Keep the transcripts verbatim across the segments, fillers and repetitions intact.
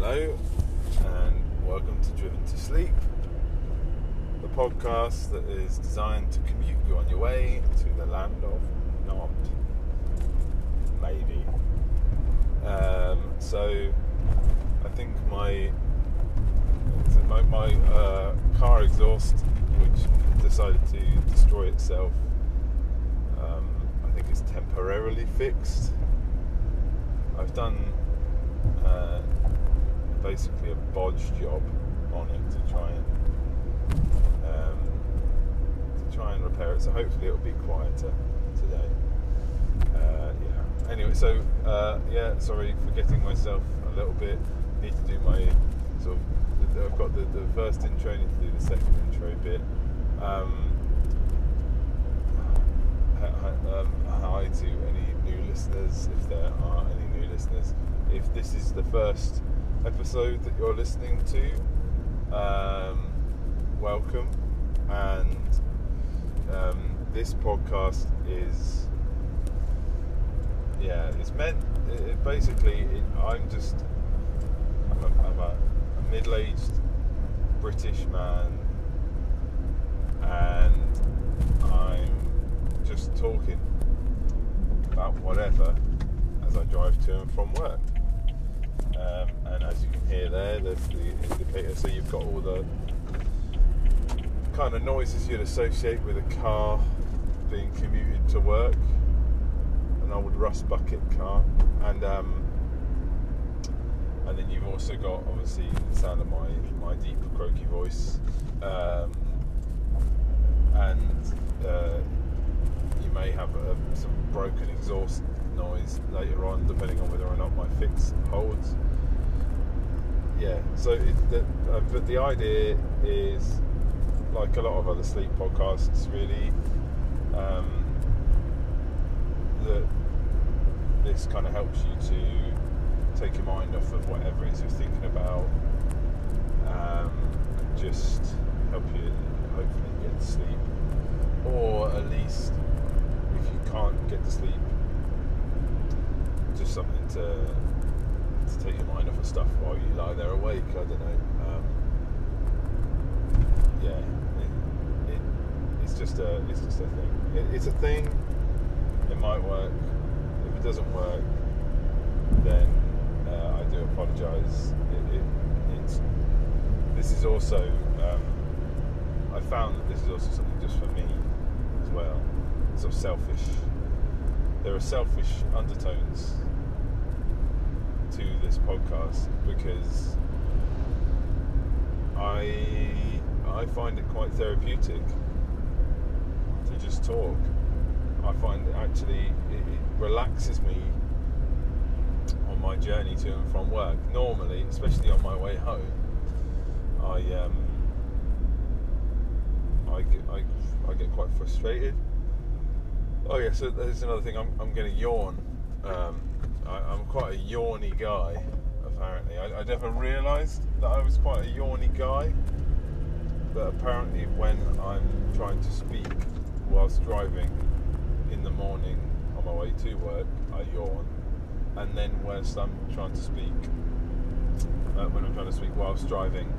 Hello, and welcome to Driven to Sleep, the podcast that is designed to commute you on your way to the land of not, maybe. Um, so, I think my my, my uh, car exhaust, which decided to destroy itself, um, I think it's temporarily fixed. I've done uh, basically a bodge job on it to try and um, to try and repair it. So hopefully it'll be quieter today. Uh, yeah. Anyway, so uh, yeah, sorry for getting myself a little bit. Need to do my sort of. I've got the, the first intro. Need to do the second intro bit. Um, um, hi to any new listeners, if there are any new listeners. If this is the first episode that you're listening to, um, welcome. And um, this podcast is, yeah, it's meant. It, basically, it, I'm just, I'm a, I'm a, a middle-aged British man, and I'm just talking about whatever as I drive to and from work. Um, and as you can hear there, there's the indicator, so you've got all the kind of noises you'd associate with a car being commuted to work, an old rust bucket car, and um, and then you've also got, obviously, the sound of my, my deep, croaky voice, um, and uh, you may have a, some broken exhaust noise later on, depending on whether or not my fix holds. Yeah, so it, the, uh, but the idea is, like a lot of other sleep podcasts, really, um, that this kind of helps you to take your mind off of whatever it is you're thinking about, um, and just help you hopefully get to sleep, or at least if you can't get to sleep, just something to to take your mind off of stuff while you lie there awake. I don't know. Um, yeah, it, it, it's just a it's just a thing. It, it's a thing. It might work. If it doesn't work, then uh, I do apologise. It, it, it's this is also um, I found that this is also something just for me as well. It's sort of selfish. There are selfish undertones to this podcast because I I find it quite therapeutic to just talk. I find it actually it, it relaxes me on my journey to and from work. Normally, especially on my way home, I um I get, I, I get quite frustrated. Oh yeah, so there's another thing. I'm I'm going to yawn. Um, I, I'm quite a yawny guy, apparently. I, I never realised that I was quite a yawny guy, but apparently when I'm trying to speak whilst driving in the morning on my way to work, I yawn. And then whilst I'm trying to speak, uh, when I'm trying to speak whilst driving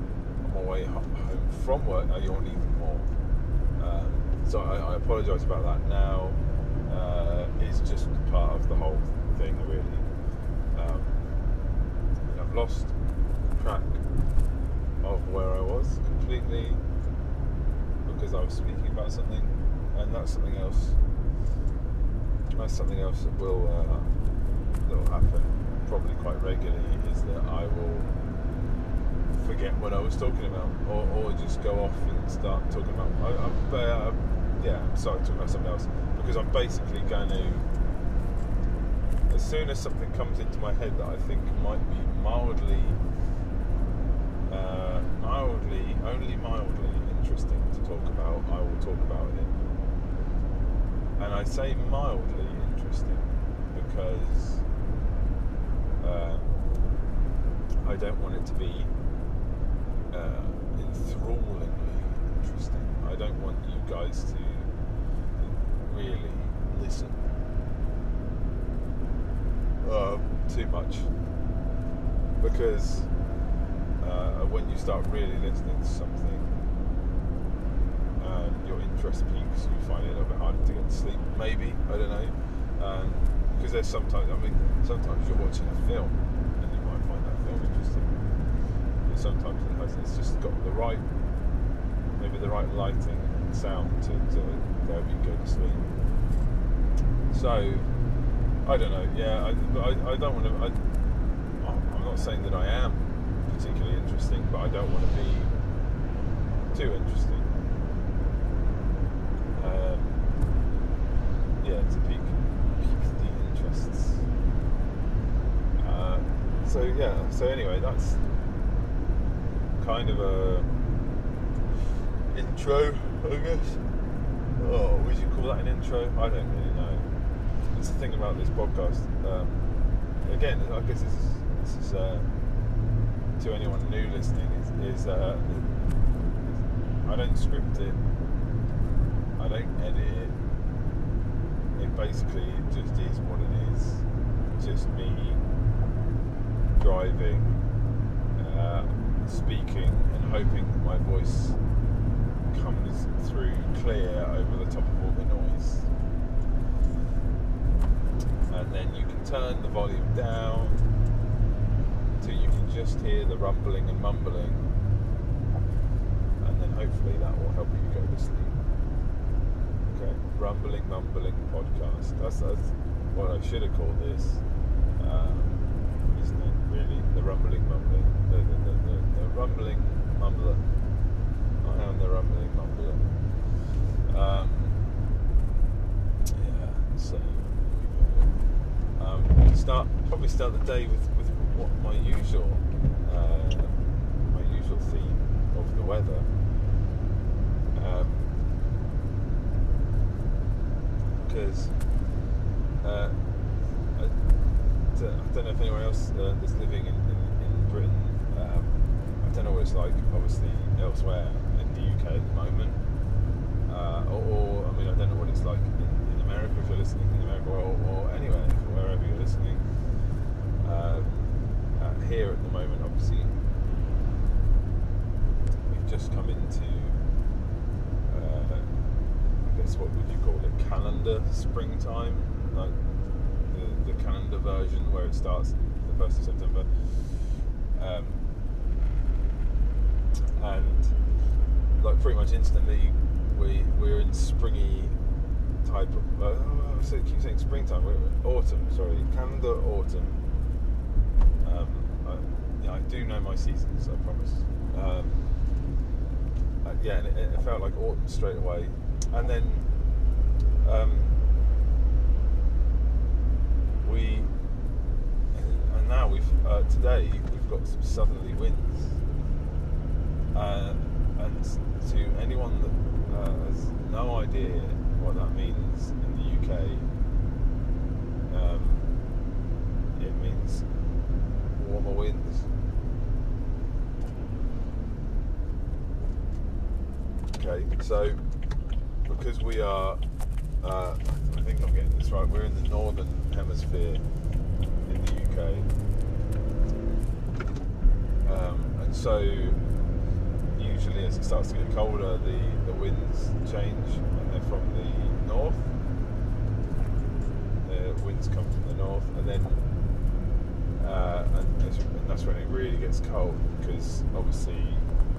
on my way home from work, I yawn even more. Um, so I, I apologise about that now. Uh, is just part of the whole thing, really. Um, I've lost track of where I was completely because I was speaking about something, and that's something else. That's something else that will uh, that will happen probably quite regularly, is that I will forget what I was talking about, or, or just go off and start talking about. I, I, uh, yeah, I'm sorry, talking about something else. Because I'm basically going to, as soon as something comes into my head that I think might be mildly, uh, mildly, only mildly interesting to talk about, I will talk about it. And I say mildly interesting because uh, I don't want it to be uh, enthrallingly interesting. I don't want you guys to really listen uh, too much, because uh, when you start really listening to something, um, your interest peaks, you find it a bit harder to get to sleep, maybe, I don't know, because um, there's sometimes, I mean, sometimes you're watching a film, and you might find that film interesting, but sometimes it has, it's just got the right, maybe the right lighting and sound to, to, to help you go to sleep. So, I don't know, yeah, I, I, I don't want to, I, I'm not saying that I am particularly interesting, but I don't want to be too interesting. Um, yeah, to pique, pique the interests. Uh, so yeah, so anyway, that's kind of a intro, I guess. Oh, would you call that an intro? I don't really know. That's the thing about this podcast. Um, again, I guess this is, this is uh, to anyone new listening, is, is, uh, is I don't script it, I don't edit it. It basically just is what it is. It's just me driving, uh, speaking, and hoping that my voice comes through clear over the top of all the noise, and then you can turn the volume down until you can just hear the rumbling and mumbling, and then hopefully that will help you go to sleep. Okay, Rumbling Mumbling Podcast, that's, that's what I should have called this, um, isn't it really, the Rumbling Mumbling, the, the, the, the, the Rumbling Mumbler. I am the Rumbling Mumbler. Um, yeah, so um, start probably start the day with, with what my usual uh, my usual theme of the weather. Um, because uh, I, I don't know if anyone else uh, that's living in, in, in Britain. Um, I don't know what it's like, obviously, elsewhere in the U K at the moment, uh, or, or I mean, I don't know what it's like in, in America if you're listening in America, or, or anywhere, wherever you're listening. Um, uh, here at the moment, obviously, we've just come into, uh, I guess, what would you call it, calendar springtime, like the, the calendar version where it starts the first of September. Um, And like pretty much instantly, we we're in springy type of. Uh, I keep saying springtime. We're in autumn. Sorry, calendar autumn. Um, I, yeah, I do know my seasons. I promise. Um, uh, yeah, and it, it felt like autumn straight away, and then um, we and now we've uh, today we've got some southerly winds. Uh, and to anyone that uh, has no idea what that means in the U K, um, it means warmer winds. Okay, so because we are, uh, I think I'm getting this right, we're in the northern hemisphere in the U K, um, and so usually as it starts to get colder, the, the winds change, and they're from the north. The winds come from the north, and then uh, and, that's, and that's when it really gets cold, because obviously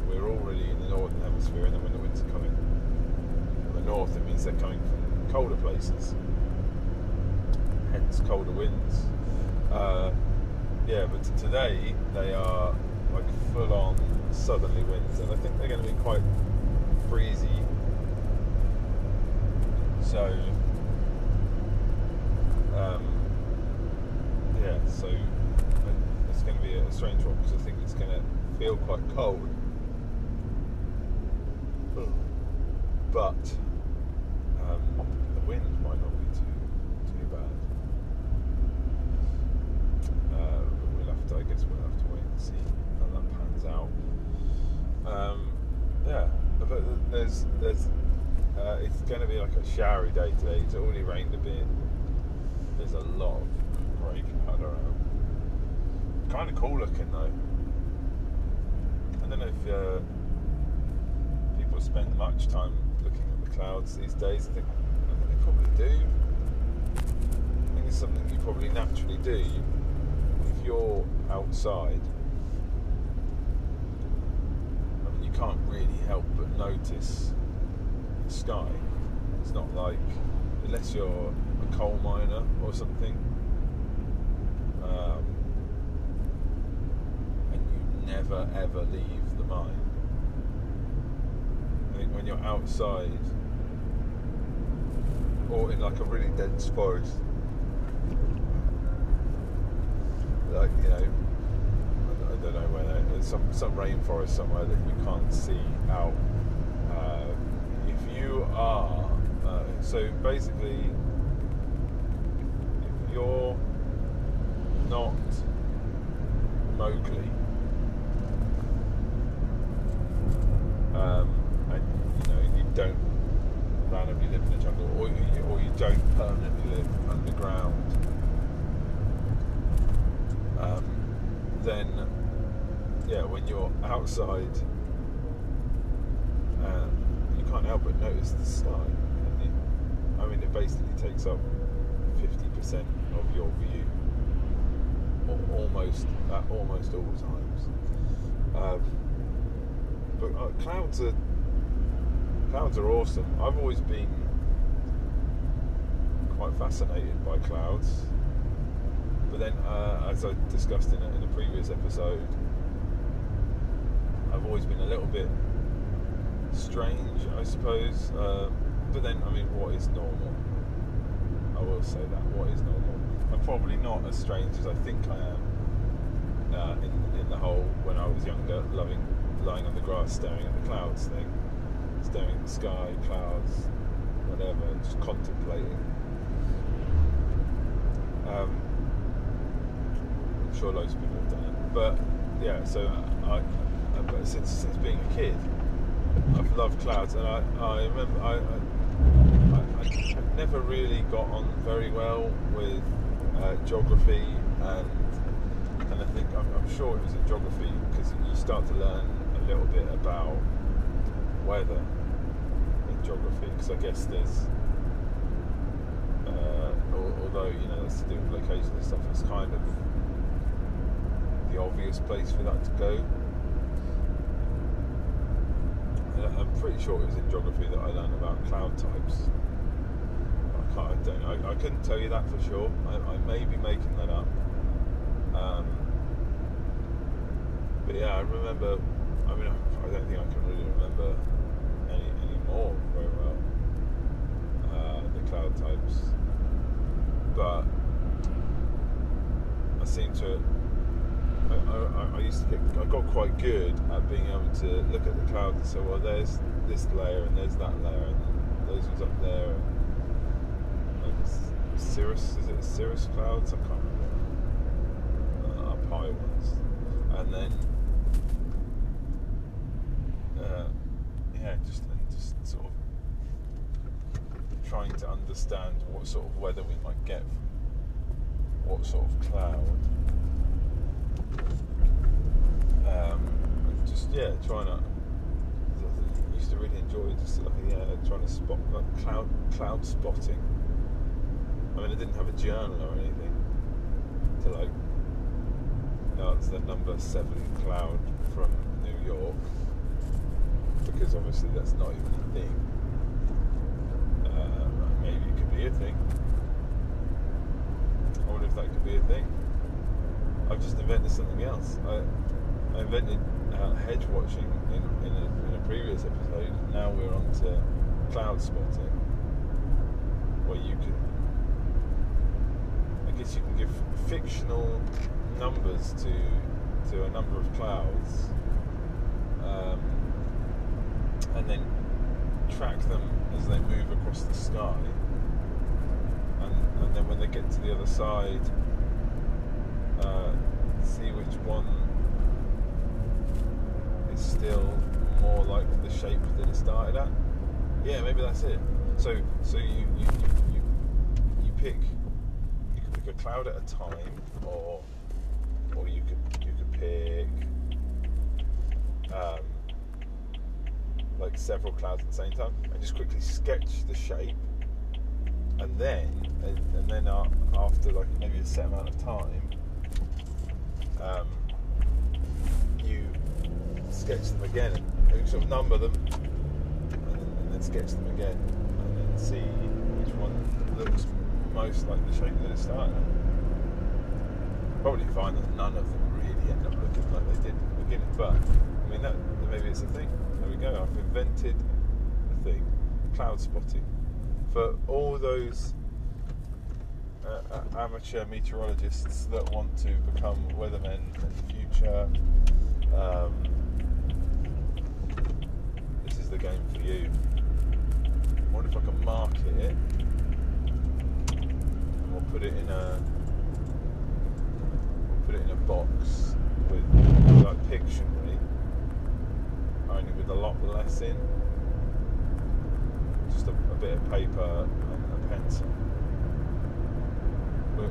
we're already in the northern hemisphere, and then when the winds are coming from the north, it means they're coming from colder places, hence colder winds. Uh, yeah, but today they are like full on southerly winds, and I think they're going to be quite breezy. So, um, yeah, so it's going to be a strange one, because I think it's going to feel quite cold, but um, the wind might not be too too bad. Uh, we'll have to, I guess, we'll have to wait and see how that pans out. Um, yeah, but there's, there's, uh, it's going to be like a showery day today. It's already rained a bit. There's a lot of grey cloud around. Kind of cool looking though. don't know if uh, people spend much time looking at the clouds these days. I think, I think they probably do. I think it's something you probably naturally do if you're outside. I mean, you can't really help but notice the sky. It's not like, unless you're a coal miner or something, um, and you never ever leave the mine. I think when you're outside or in like a really dense forest, like, you know, I don't know where there, there's some, some rainforest somewhere that you can't see out. Uh, if you are Uh, so basically, if you're not Mowgli, um, and you know you don't randomly live in the jungle, or you, or you don't permanently live underground, um, then yeah, when you're outside, uh, you can't help but notice the sky. I mean, it basically takes up fifty percent of your view, or almost at almost all times. Um, but uh, clouds are clouds are awesome. I've always been quite fascinated by clouds. But then, uh, as I discussed in a, in a previous episode, I've always been a little bit strange, I suppose. Um, But then, I mean, what is normal? I will say that, what is normal? I'm probably not as strange as I think I am uh, in, in the whole, when I was younger, loving lying on the grass, staring at the clouds thing. Staring at the sky, clouds, whatever, just contemplating. Um, I'm sure loads of people have done it. But, yeah, so, I, I, but since, since being a kid, I've loved clouds, and I, I remember I, I, I, I never really got on very well with uh, geography, and and I think I'm, I'm sure it was in geography, because you start to learn a little bit about weather in geography, because I guess there's uh, although you know that's to do with location and stuff, it's kind of the obvious place for that to go. I'm pretty sure it was in geography that I learned about cloud types. I can't, I don't know. I, I couldn't tell you that for sure. I, I may be making that up. Um, but yeah, I remember. I mean, I, I don't think I can really remember any anymore very well uh, the cloud types. But I seem to. I, I, I used to get, I got quite good at being able to look at the clouds and say, well, there's this layer and there's that layer and those ones up there. Like cirrus, is it cirrus clouds? I can't remember. Uh, up high ones. And then, uh, yeah, just just sort of trying to understand what sort of weather we might get from what sort of cloud. Um, just yeah, trying to. I used to really enjoy just like yeah, trying to spot like cloud cloud spotting. I mean, I didn't have a journal or anything to like. No, it's the number seven cloud from New York, because obviously that's not even a thing. Uh, maybe it could be a thing. I wonder if that could be a thing. I've just invented something else. I, I invented uh, hedge watching in, in, a, in a previous episode. Now we're on to cloud spotting, where you can, I guess you can give fictional numbers to to a number of clouds, um, and then track them as they move across the sky, and, and then when they get to the other side, Uh, see which one is still more like the shape that it started at. Yeah, maybe that's it. So, so you you you, you, you pick you could pick a cloud at a time, or or you could you could pick. Uh, several clouds at the same time, and just quickly sketch the shape, and then and, and then after like maybe a set amount of time, um, you sketch them again, and sort of number them, and then, and then sketch them again, and then see which one looks most like the shape that it started at. Probably find that none of them really end up looking like they did at the beginning, but I mean that maybe it's a thing. There we go. I've invented a thing, cloud spotting, for all those uh, amateur meteorologists that want to become weathermen in the future. Um, this is the game for you. I wonder if I can market it, and we'll put it in a we'll put it in a box with like Pictionary, only with a lot less in. Just a, a bit of paper and a pencil. But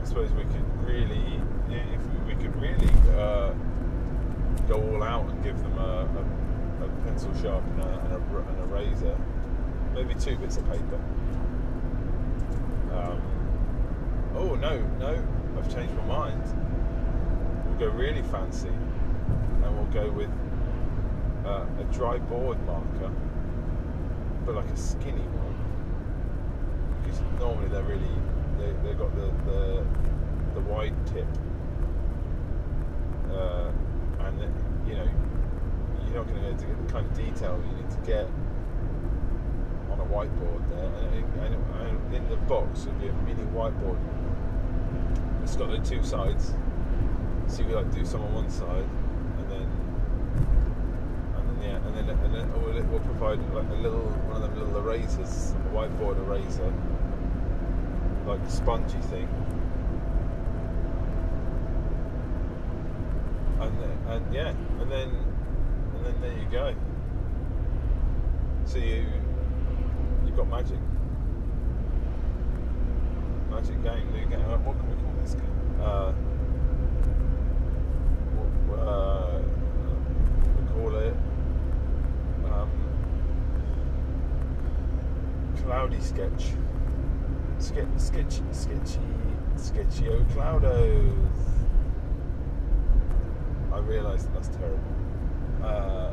I suppose we could really, if we, we could really uh, go all out and give them a, a, a pencil sharp and a, and, a, and a razor, maybe two bits of paper. Um, oh no, no, I've changed my mind. We'll go really fancy, and we'll go with Uh, a dry board marker, but like a skinny one, because normally they're really they they've got the the, the wide tip, uh, and it, you know you're not going to be able to get the kind of detail you need to get on a whiteboard there. And, it, and, it, and in the box would be a mini whiteboard. It's got the two sides, so you could like do some on one side, and then. Yeah, and then, and then oh, it will provide like a little one of them little erasers, a whiteboard eraser, like a spongy thing, and then, and yeah, and then and then there you go. So you you've got magic, magic game. New game. What can we call this game? Uh, what, uh, call it. Cloudy sketch, Ske- sketchy, sketchy, sketchy o cloudos. I realise that that's terrible. Uh,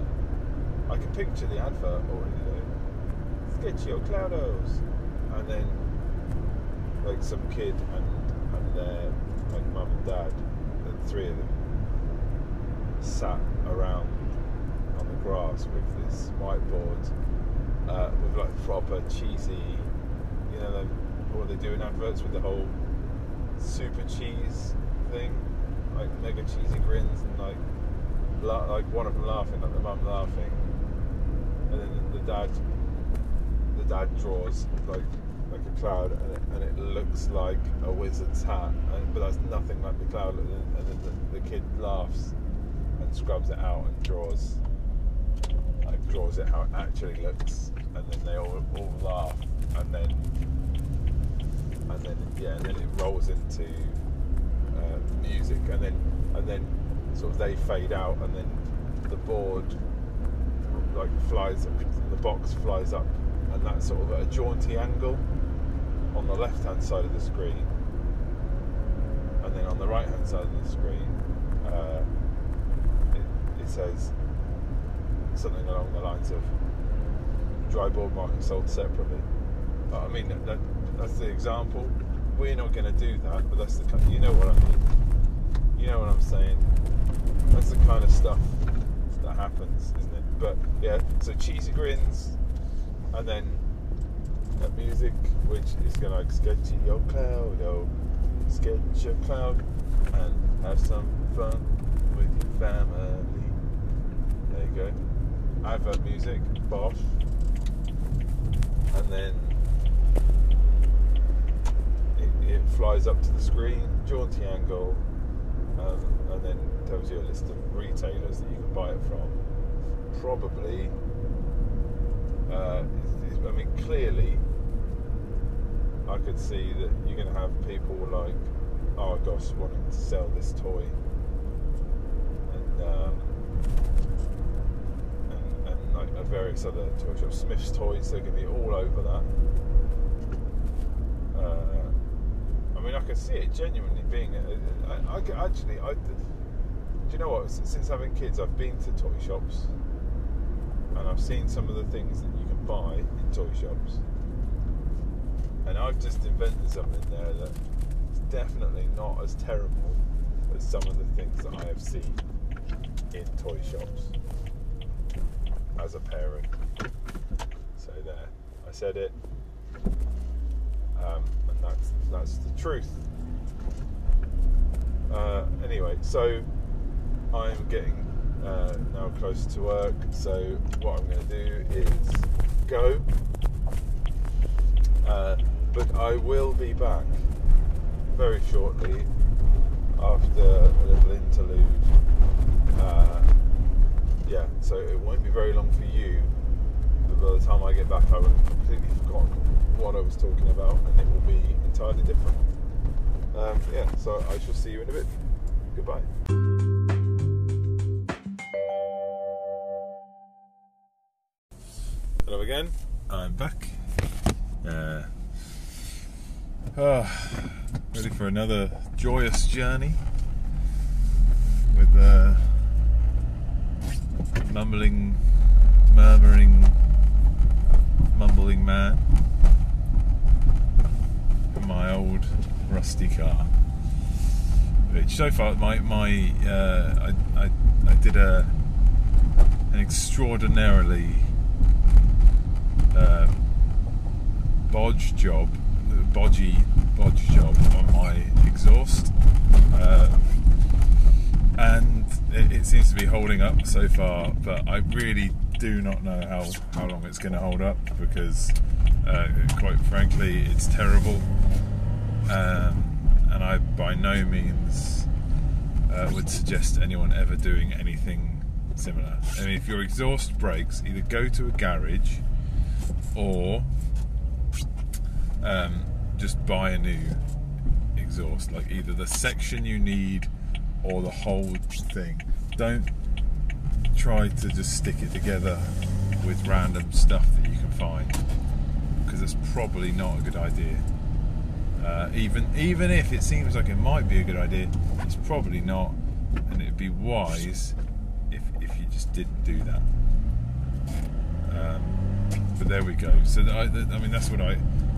I can picture the advert already though. Sketchy o cloudos, and then like some kid and and their like mum and dad, the three of them, sat around on the grass with this whiteboard. Uh, with like proper cheesy, you know, like what they do in adverts with the whole super cheese thing, like mega cheesy grins, and like la- like one of them laughing, like the mum laughing, and then the dad, the dad draws like like a cloud, and it, and it looks like a wizard's hat, and, but that's nothing like the cloud, and then, and then the, the kid laughs and scrubs it out and draws. Like draws it how it actually looks, and then they all, all laugh, and then and then yeah, and then it rolls into uh, music, and then and then sort of they fade out, and then the board like flies, the box flies up, and that's sort of at a jaunty angle on the left hand side of the screen, and then on the right hand side of the screen uh, it, it says. Something along the lines of dry board market sold separately. But I mean, that, that, that's the example. We're not going to do that, but that's the kind. You know what I mean? You know what I'm saying? That's the kind of stuff that happens, isn't it? But yeah, so cheesy grins, and then that music, which is going to like sketchy yo cloud, yo sketch your cloud, and have some fun with your family. There you go. Advert music, bosh, and then it, it flies up to the screen, jaunty angle, um, and then tells you a list of retailers that you can buy it from. Probably, uh, it's, it's, I mean, clearly, I could see that you're going to have people like Argos wanting to sell this toy, and. Um, a very Netflix, I don't too much of Smith's Toys, they're going to be all over that. Uh, I mean, I can see it genuinely being, I, I actually, I, do you know what, since having kids, I've been to toy shops, and I've seen some of the things that you can buy in toy shops, and I've just invented something there that's definitely not as terrible as some of the things that I have seen in toy shops as a parent. So there, I said it, um, and that's that's the truth. Uh, anyway, so I'm getting uh, now close to work. So what I'm going to do is go, uh, but I will be back very shortly after a little interlude. Uh, yeah, so it won't be very long for you, but by the time I get back I will have completely forgotten what I was talking about, and it will be entirely different. Um, yeah, so I shall see you in a bit. Goodbye. Hello again, I'm back. Uh, oh, ready for another joyous journey with the uh, mumbling, murmuring, mumbling man in my old rusty car. Which so far, my my uh, I, I I did a an extraordinarily uh, bodge job, bodgy bodge job on my exhaust, uh, and it seems to be holding up so far, but I really do not know how, how long it's going to hold up, because uh, quite frankly it's terrible, um, and I by no means uh, would suggest anyone ever doing anything similar. I mean, if your exhaust breaks, either go to a garage or um, just buy a new exhaust, like either the section you need or the whole thing. Don't try to just stick it together with random stuff that you can find, because it's probably not a good idea. Uh, even even if it seems like it might be a good idea, it's probably not, and it'd be wise if if you just didn't do that. Um, but there we go. So that I, I mean, that's what I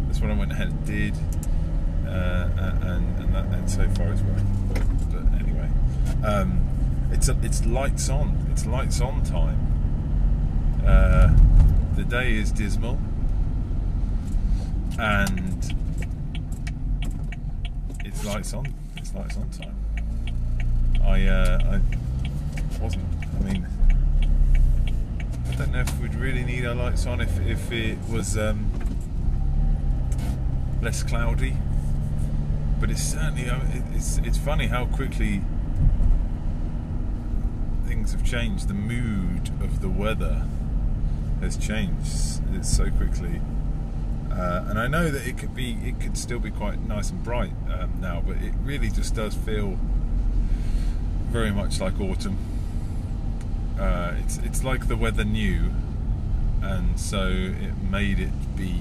that's what I went ahead and did, uh, and and, that, and so far it's worked. Um, it's a, it's lights on. It's lights on time. Uh, the day is dismal, and it's lights on. It's lights on time. I uh, I wasn't. I mean, I don't know if we'd really need our lights on if if it was um, less cloudy. But it's certainly. I mean, it's it's funny how quickly things have changed. The mood of the weather has changed it so quickly, uh, and I know that it could be, it could still be quite nice and bright um, now, but it really just does feel very much like autumn. Uh, it's it's like the weather knew, and so it made it be,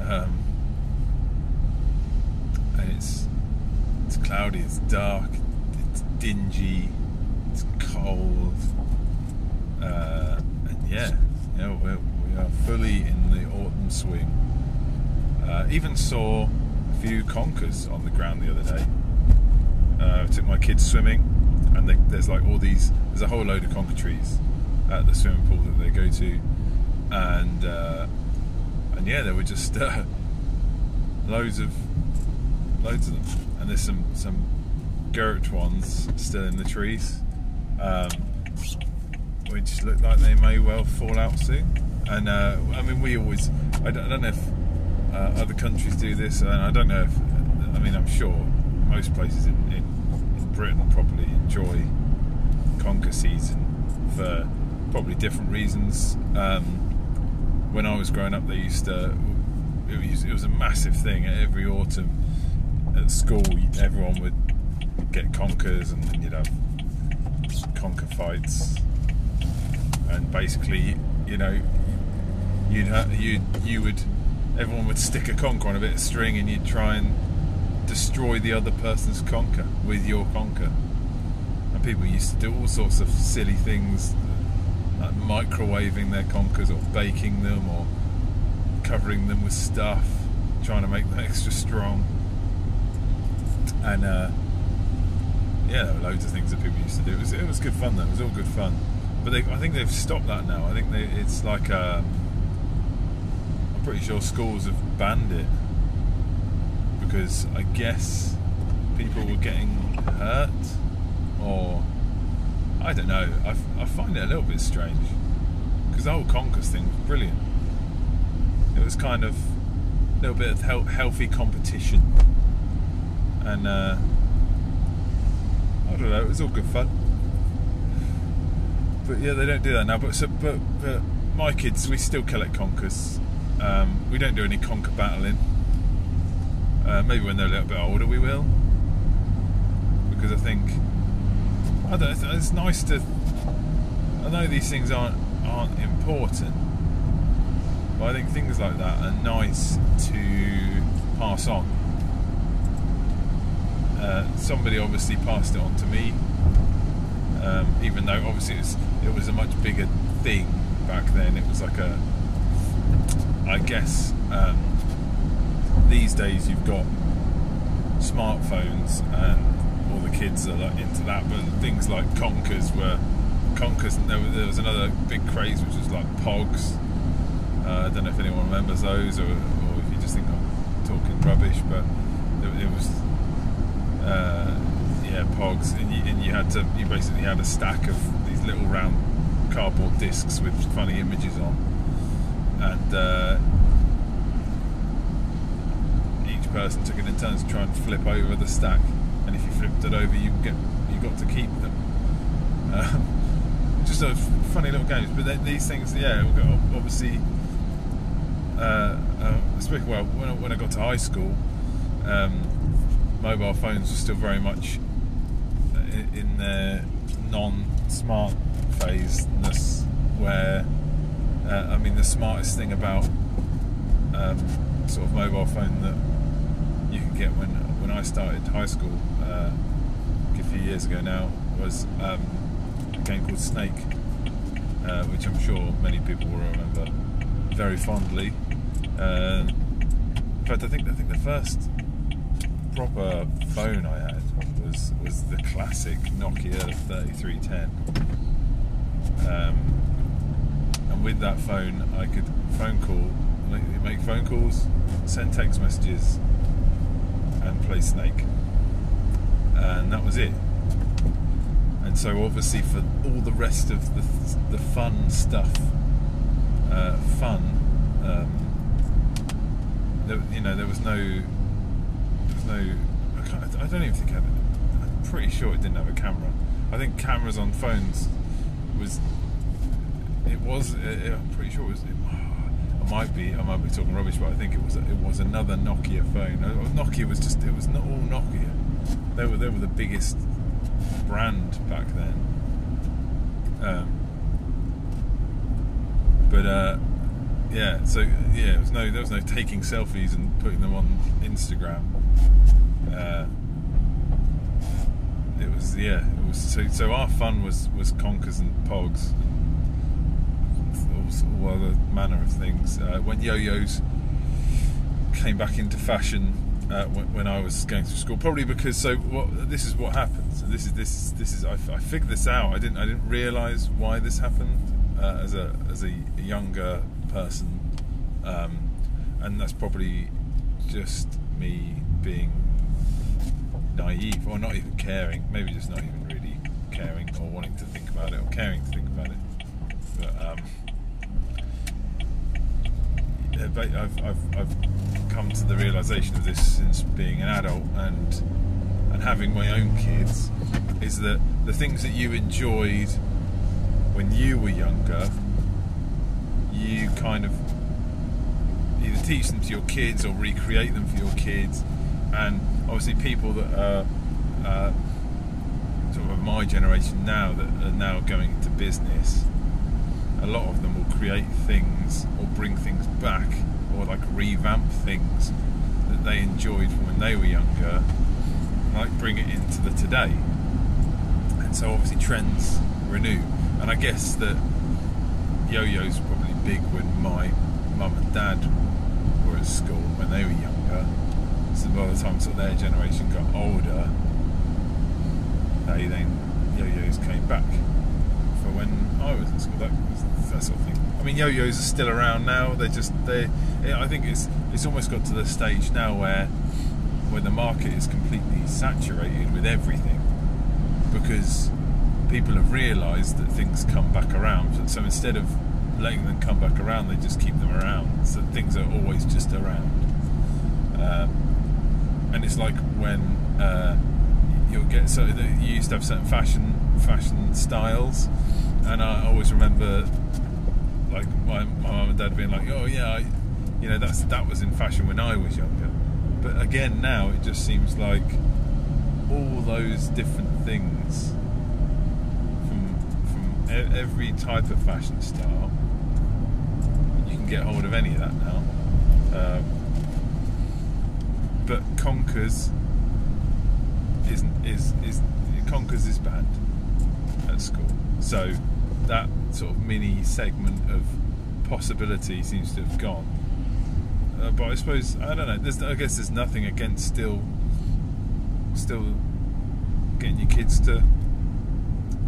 um, and it's it's cloudy, it's dark, it's dingy. It's cold, uh, and yeah, yeah, we're, we are fully in the autumn swing. Uh, even saw a few conkers on the ground the other day. Uh, I took my kids swimming, and they, there's like all these, there's a whole load of conker trees at the swimming pool that they go to, and uh, and yeah, there were just uh, loads of loads of them, and there's some some girt ones still in the trees. Um, which look like they may well fall out soon. And uh, I mean, we always, I don't, I don't know if uh, other countries do this, and I don't know if, I mean, I'm sure most places in, in, in Britain probably enjoy conker season for probably different reasons. Um, when I was growing up, they used to, it was, it was a massive thing every autumn at school. Everyone would get conkers, and then you'd have conker fights, and basically you know, you'd you you would everyone would stick a conker on a bit of string, and you'd try and destroy the other person's conker with your conker. And people used to do all sorts of silly things, like microwaving their conkers or baking them or covering them with stuff, trying to make them extra strong. And uh, yeah, there were loads of things that people used to do. It was, it was good fun though. It was all good fun. But they, I think they've stopped that now. I think they, it's like a, I'm pretty sure schools have banned it because I guess people were getting hurt, or I don't know. I, I find it a little bit strange because the whole Conkers thing was brilliant. It was kind of a little bit of he- healthy competition, and uh, I don't know. It was all good fun. But yeah, they don't do that now. But so, but, but my kids, we still collect conkers. Um, we don't do any conker battling. Uh, maybe when they're a little bit older, we will. Because I think I don't. It's nice to. I know these things aren't aren't important, but I think things like that are nice to pass on. Uh, somebody obviously passed it on to me. Um, even though obviously it was, it was a much bigger thing back then. It was like a, I guess um, these days you've got smartphones and all the kids are like into that, but things like conkers were conkers. There was, there was another big craze which was like pogs. Uh, I don't know if anyone remembers those, or, or if you just think I'm talking rubbish, but it, it was. Uh, Yeah, pogs, and you, and you had to. You basically had a stack of these little round cardboard discs with funny images on, and uh, each person took it in turns to try and flip over the stack. And if you flipped it over, you get you got to keep them. Um, just sort of funny little games. But then these things, yeah, obviously. Uh, uh, speaking well, when I, when I got to high school, um, mobile phones were still very much in their non-smart phase-ness, where uh, I mean the smartest thing about um, sort of mobile phone that you could get when when I started high school uh, a few years ago now was um, a game called Snake, uh, which I'm sure many people will remember very fondly. Uh, in fact, I think I think the first proper phone I had was was the classic Nokia thirty-three ten, um, and with that phone I could phone call, make, make phone calls, send text messages, and play Snake, and that was it. And so obviously for all the rest of the, the fun stuff, uh, fun, um, there, you know, there was no, there was no. I, can't, I don't even think I had it. I'm pretty sure it didn't have a camera. I think cameras on phones was. It was. It, it, I'm pretty sure it was. It, I might be. I might be talking rubbish, but I think it was. It was another Nokia phone. Nokia was just. It was not all Nokia. They were. They were the biggest brand back then. Um, but uh, yeah. So yeah. It was no. There was no taking selfies and putting them on Instagram. Uh, it was yeah. It was so. So our fun was was conkers and pogs, and all, all other manner of things. Uh, when yo-yos came back into fashion uh, when, when I was going through school, probably because so. What, this is what happened. So this is this this is I, I figured this out. I didn't I didn't realise why this happened uh, as a as a younger person, um, and that's probably just me being naive, or not even caring, maybe just not even really caring or wanting to think about it, or caring to think about it. But um, I've, I've, I've come to the realisation of this since being an adult and and having my own kids, is that the things that you enjoyed when you were younger, you kind of either teach them to your kids or recreate them for your kids. And obviously people that are uh, sort of my generation now, that are now going into business a lot of them will create things or bring things back or like revamp things that they enjoyed from when they were younger, like bring it into the today. And so obviously trends renew, and I guess that yo-yo's were probably big when my mum and dad were at school when they were younger, so by the time sort of their generation got older, they then yo-yos came back for when I was at school, that, that sort of thing. I mean, yo-yos are still around now, they just, they, I think it's it's almost got to the stage now where when the market is completely saturated with everything, because people have realised that things come back around, so instead of letting them come back around, they just keep them around, so things are always just around. Um, and it's like when uh, you'll get, so that you used to have certain fashion fashion styles, and I always remember like my, my mum and dad being like, oh yeah, I, you know, that's that was in fashion when I was younger. But again, now it just seems like all those different things from from every type of fashion style, you can get hold of any of that now. Um, but Conkers isn't is is Conkers is banned at school, so that sort of mini segment of possibility seems to have gone. Uh, but I suppose I don't know. There's, I guess there's nothing against still still getting your kids to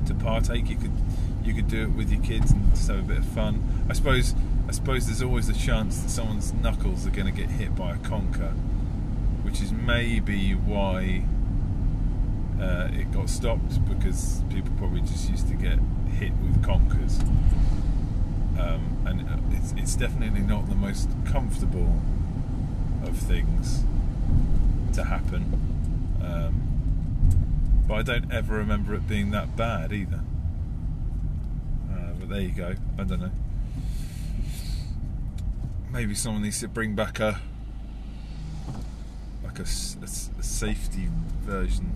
to partake. You could you could do it with your kids and just have a bit of fun. I suppose I suppose there's always the chance that someone's knuckles are going to get hit by a conker, which is maybe why uh, it got stopped, because people probably just used to get hit with conkers, um, and it's, it's definitely not the most comfortable of things to happen, um, but I don't ever remember it being that bad either, uh, but there you go. I don't know, maybe someone needs to bring back a A, a, a safety version.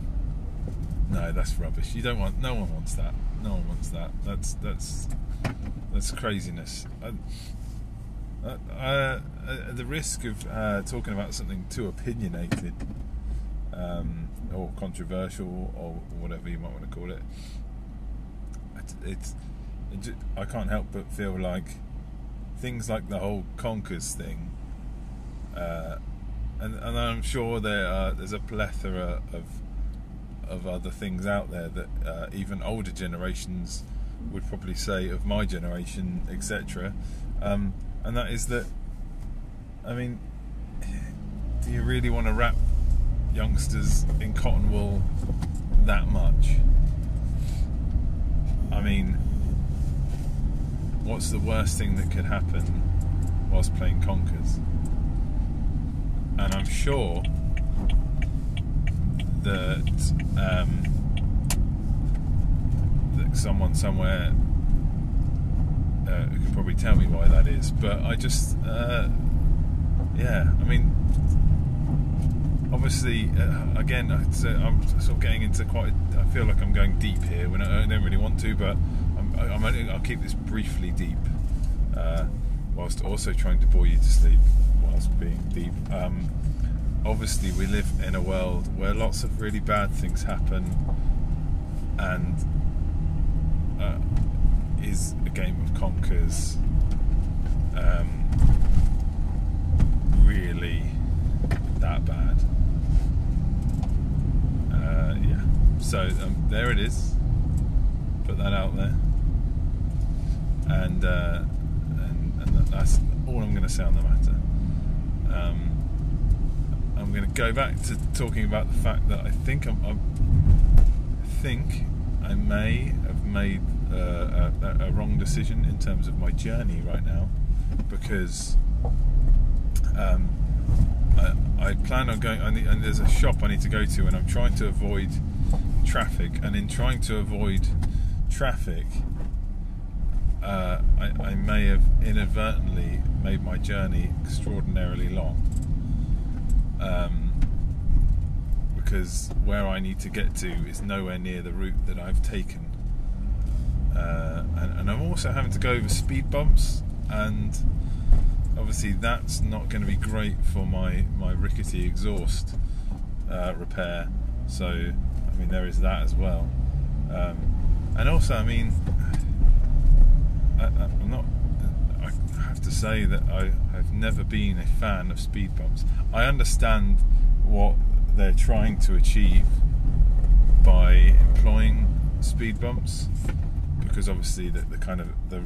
No, that's rubbish. You don't want. No one wants that. No one wants that. That's that's that's craziness. I, I, I, at the risk of uh, talking about something too opinionated um, or controversial or whatever you might want to call it, it, it, it just, I can't help but feel like things like the whole Conkers thing. Uh, And, and I'm sure there are, there's a plethora of of other things out there that uh, even older generations would probably say of my generation, et cetera. Um, and that is that, I mean, do you really want to wrap youngsters in cotton wool that much? I mean, what's the worst thing that could happen whilst playing Conkers? And I'm sure that, um, that someone somewhere uh, could probably tell me why that is. But I just, uh, yeah, I mean, obviously, uh, again, it's, uh, I'm sort of getting into quite, a, I feel like I'm going deep here when I don't really want to, but I'm, I'm only, I'll keep this briefly deep, uh, whilst also trying to bore you to sleep. Being deep, um, obviously we live in a world where lots of really bad things happen, and uh, is a game of Conkers um, really that bad? Uh, yeah, so um, there it is, put that out there, and, uh, and, and that's all I'm going to say on the matter. Um, I'm going to go back to talking about the fact that I think I'm, I'm, I think I may have made uh, a, a wrong decision in terms of my journey right now, because um, I, I plan on going. I need, and there's a shop I need to go to, and I'm trying to avoid traffic. And in trying to avoid traffic, uh, I, I may have inadvertently made my journey extraordinarily long, um, because where I need to get to is nowhere near the route that I've taken, uh, and, and and I'm also having to go over speed bumps, and obviously that's not going to be great for my, my rickety exhaust uh, repair. So, I mean, there is that as well. Um, and also, I mean, I, I'm not, I have to say that I, I've never been a fan of speed bumps. I understand what they're trying to achieve by employing speed bumps, because obviously the, the kind of the,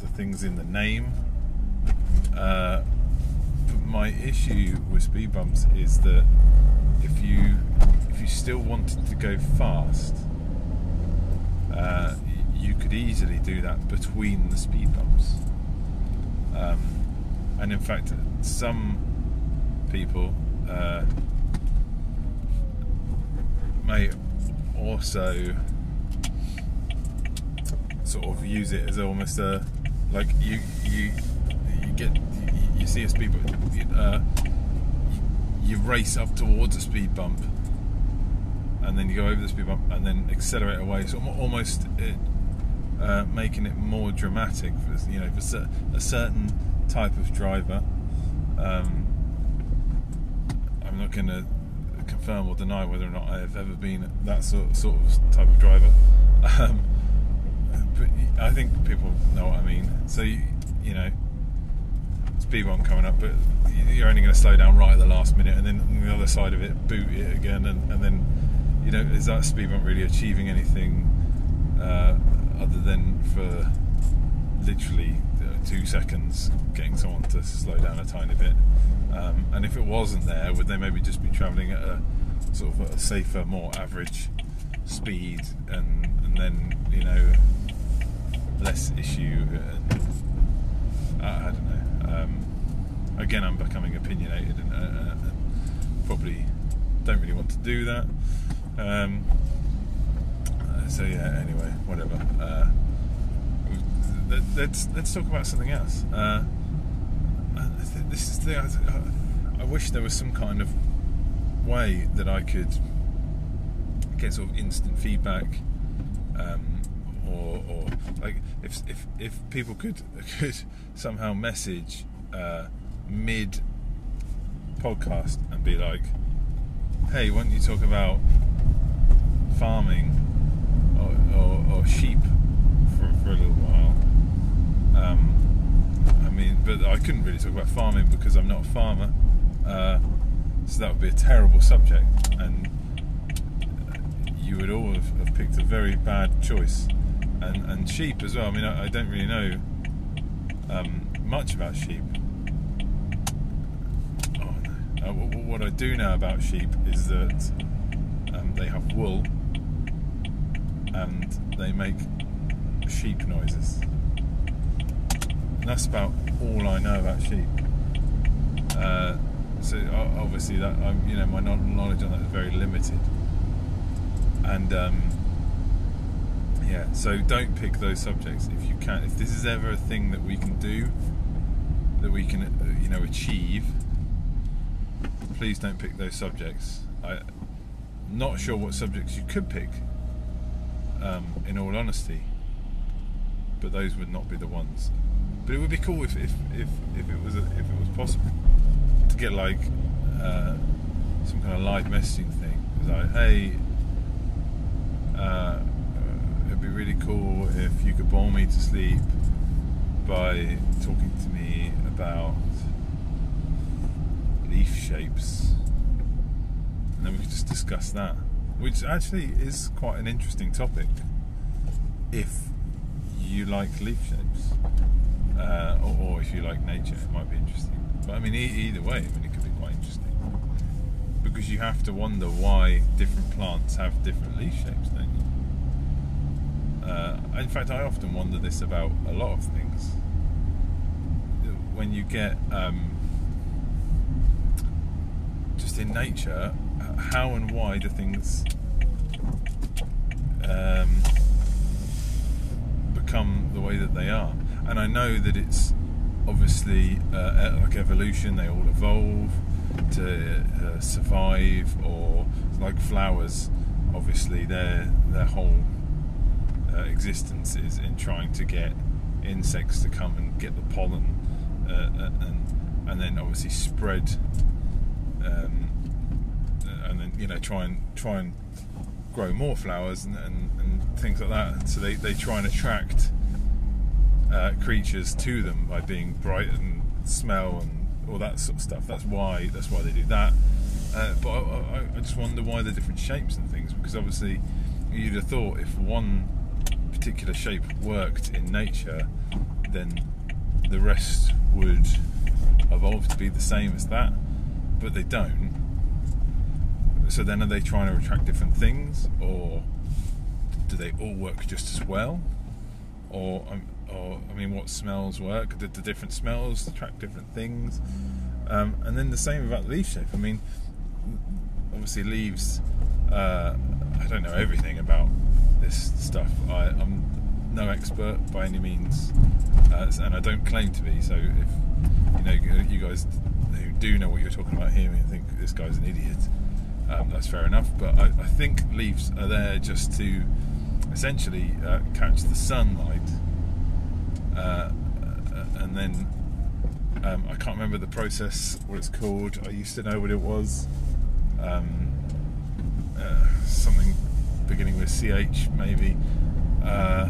the things in the name. Uh, but my issue with speed bumps is that if you if you still wanted to go fast, uh, you could easily do that between the speed bumps. Um, and in fact, some people uh, may also sort of use it as almost a, like you you you get you see a speed bump, uh, you race up towards a speed bump, and then you go over the speed bump and then accelerate away, so almost it, uh, making it more dramatic for, you know, for a certain type of driver. Um, I'm not going to confirm or deny whether or not I have ever been that sort sort of type of driver. Um, But I think people know what I mean. So, you, you know, speed bump coming up, but you're only going to slow down right at the last minute, and then on the other side of it, boot it again, and, and then, you know, is that speed bump really achieving anything uh, other than for literally two seconds getting someone to slow down a tiny bit? Um, and if it wasn't there, would they maybe just be travelling at a sort of a safer, more average speed, and, and then, you know, less issue? And I don't know. Um, again, I'm becoming opinionated, and, uh, and probably don't really want to do that. Um, so yeah. Anyway, whatever. Uh, let's let's talk about something else. Uh, this is the. I, I wish there was some kind of way that I could get sort of instant feedback. Um, Or, or like if if if people could could somehow message uh, mid podcast and be like, "Hey, why don't you talk about farming or, or, or sheep for for a little while?" Um, I mean, but I couldn't really talk about farming because I'm not a farmer, uh, so that would be a terrible subject, and you would all have, have picked a very bad choice. And, and sheep as well. I mean, I, I don't really know um, much about sheep. Oh, no. uh, what, what I do know about sheep is that um, they have wool and they make sheep noises. And that's about all I know about sheep. Uh, so obviously, that I'm, you know, my knowledge on that is very limited. And um, yeah, so don't pick those subjects if you can. If this is ever a thing that we can do, that we can, you know, achieve, please don't pick those subjects. I'm not sure what subjects you could pick, um, in all honesty, but those would not be the ones. But it would be cool if if, if, if it was a, if it was possible to get like uh, some kind of live messaging thing. Like, hey. Uh, It'd be really cool if you could bore me to sleep by talking to me about leaf shapes, and then we could just discuss that, which actually is quite an interesting topic if you like leaf shapes, uh, or, or if you like nature. It might be interesting, but I mean, e- either way, I mean, it could be quite interesting, because you have to wonder why different plants have different leaf shapes, don't you? Uh, in fact, I often wonder this about a lot of things. When you get um, just in nature, how and why do things um, become the way that they are? And I know that it's obviously uh, like evolution; they all evolve to uh, survive, or like flowers. Obviously, their their whole uh, existence is in trying to get insects to come and get the pollen uh, and and then obviously spread um, and then you know try and try and grow more flowers and, and, and things like that. And so they, they try and attract uh, creatures to them by being bright and smell and all that sort of stuff. That's why that's why they do that. Uh, but I, I just wonder why they're different shapes and things, because obviously you'd have thought if one particular shape worked in nature, then the rest would evolve to be the same as that, but they don't. So then are they trying to attract different things, or do they all work just as well? Or, or I mean, what smells work? Do the different smells attract different things? Um, and then the same about the leaf shape. I mean, obviously leaves, uh, I don't know everything about this stuff. I, I'm no expert by any means, uh, and I don't claim to be, so if you know you guys who do know what you're talking about hear me and think this guy's an idiot, um, that's fair enough. But I, I think leaves are there just to essentially uh, catch the sunlight, uh, and then um, I can't remember the process, what it's called. I used to know what it was. Um, uh, something beginning with C H maybe, uh,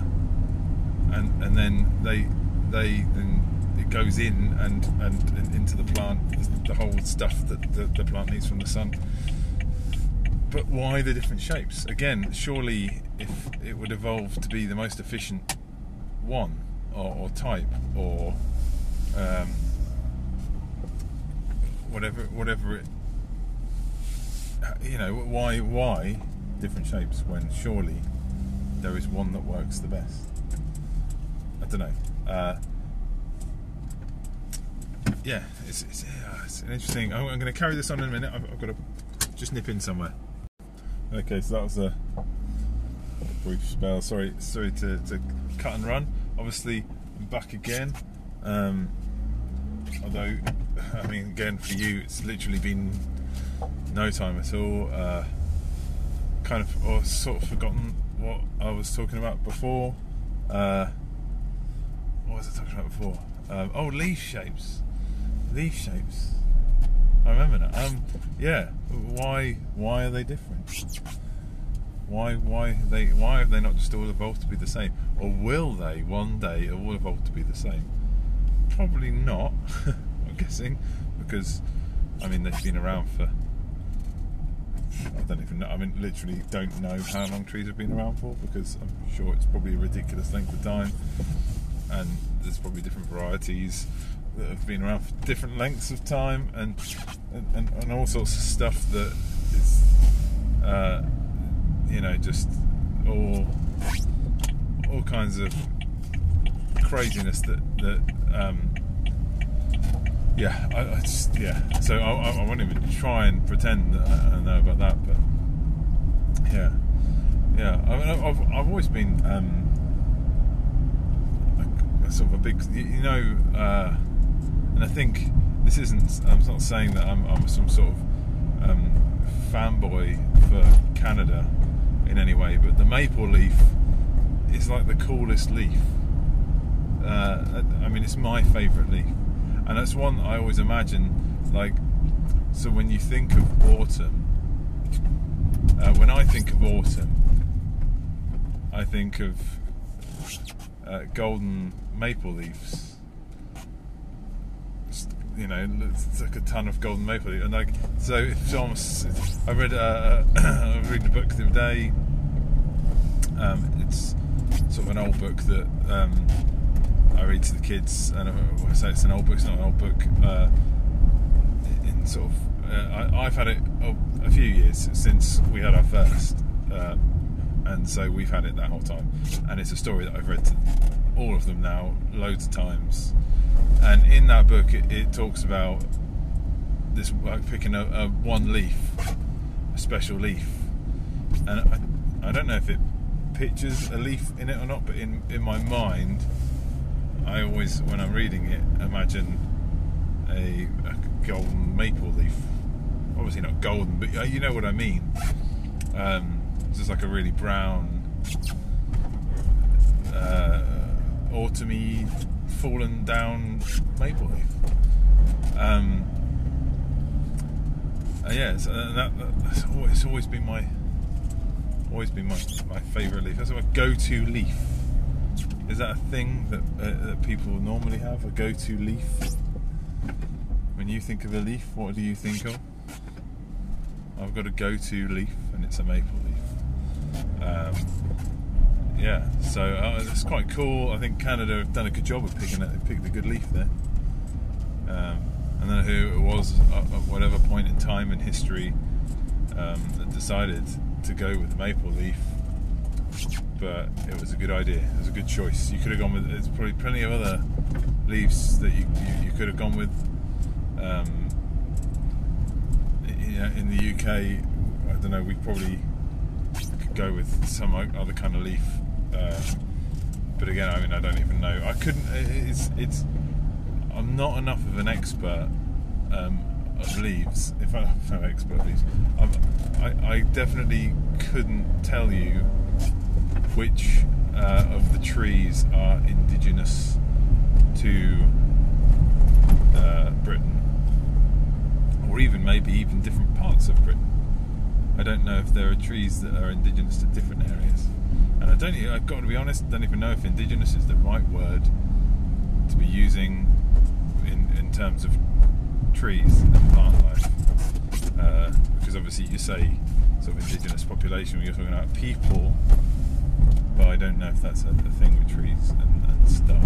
and and then they they then it goes in and, and and into the plant, the whole stuff that the, the plant needs from the sun. But why the different shapes? Again, surely if it would evolve to be the most efficient one or, or type or um, whatever whatever it. You know, why why different shapes when surely there is one that works the best? I don't know. Uh, yeah, it's it's, uh, it's an interesting. I'm, I'm going to carry this on in a minute. I've, I've got to just nip in somewhere. Okay, so that was a brief spell. Sorry, sorry to, to cut and run. Obviously, I'm back again. Um, although, I mean, again for you, it's literally been no time at all. Uh, kind of, or sort of forgotten what I was talking about before. Uh, what was I talking about before? Um, oh, leaf shapes. Leaf shapes. I remember now. Um, yeah. Why? Why are they different? Why? Why they? Why have they not just all evolved to be the same? Or will they one day all evolve to be the same? Probably not. I'm guessing, because I mean they've been around for. I don't even know, I mean literally don't know how long trees have been around for, because I'm sure it's probably a ridiculous length of time, and there's probably different varieties that have been around for different lengths of time, and and, and all sorts of stuff that is uh, you know just all all kinds of craziness that, that um, yeah, I, I just, yeah, so I, I won't even try and pretend that I, I know about that, but, yeah, yeah, I mean, I've, I've always been, um, a, sort of a big, you know, uh, and I think this isn't, I'm not saying that I'm, I'm some sort of, um, fanboy for Canada in any way, but the maple leaf is like the coolest leaf, uh, I mean, it's my favourite leaf. And that's one I always imagine, like, so when you think of autumn, uh, when I think of autumn, I think of uh, golden maple leaves. Just, you know, it's like a ton of golden maple leaves. And like, so if someone, I read, uh, I was reading a book the other day. Um, it's sort of an old book that. Um, I read to the kids, and I say it's an old book. It's not an old book. Uh, in sort of, uh, I, I've had it oh, a few years since we had our first, uh, and so we've had it that whole time. And it's a story that I've read to all of them now, loads of times. And in that book, it, it talks about this like picking a, a one leaf, a special leaf, and I, I don't know if it pictures a leaf in it or not, but in in my mind. I always, when I'm reading it, imagine a, a golden maple leaf. Obviously not golden, but you know what I mean. Um, it's just like a really brown, after me falling down Mapleleaf. Um, uh, yeah, so that, that, that's always, it's always been my always been my, my favourite leaf. That's my go-to leaf. Is that a thing that, uh, that people normally have? A go-to leaf? When you think of a leaf, what do you think of? I've got a go-to leaf, and it's a maple leaf. Um, yeah, so uh, that's quite cool. I think Canada have done a good job of picking it. They picked a good leaf there. Um, and then who it was at, at whatever point in time in history um, that decided to go with the maple leaf, but it was a good idea. It was a good choice. You could have gone with. There's probably plenty of other leaves that you you, you could have gone with. Um, you know, in the U K, I don't know. We probably could go with some other kind of leaf. Uh, but again, I mean, I don't even know. I couldn't. It's it's. I'm not enough of an expert um, of leaves. If I'm an expert of leaves, I'm, I, I definitely couldn't tell you which uh, of the trees are indigenous to uh, Britain, or even maybe even different parts of Britain. I don't know if there are trees that are indigenous to different areas, and I don't. I've got to be honest. I don't even know if indigenous is the right word to be using in, in terms of trees and plant life, uh, because obviously you say sort of indigenous population when you're talking about people, but I don't know if that's a, a thing with trees and, and stuff.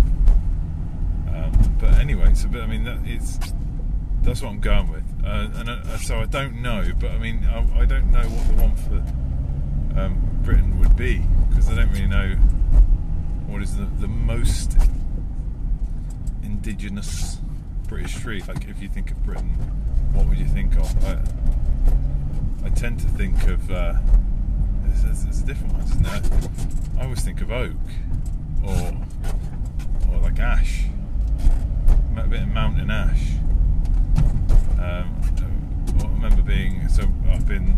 Um, but anyway, so but I mean that, it's that's what I'm going with, uh, and uh, so I don't know. But I mean I, I don't know what the one for um, Britain would be, because I don't really know what is the, the most indigenous British tree. Like if you think of Britain, what would you think of? I, I tend to think of uh, there's, there's, there's a different one, isn't there? I always think of oak or or like ash, a bit of mountain ash. Um, I remember being so I've been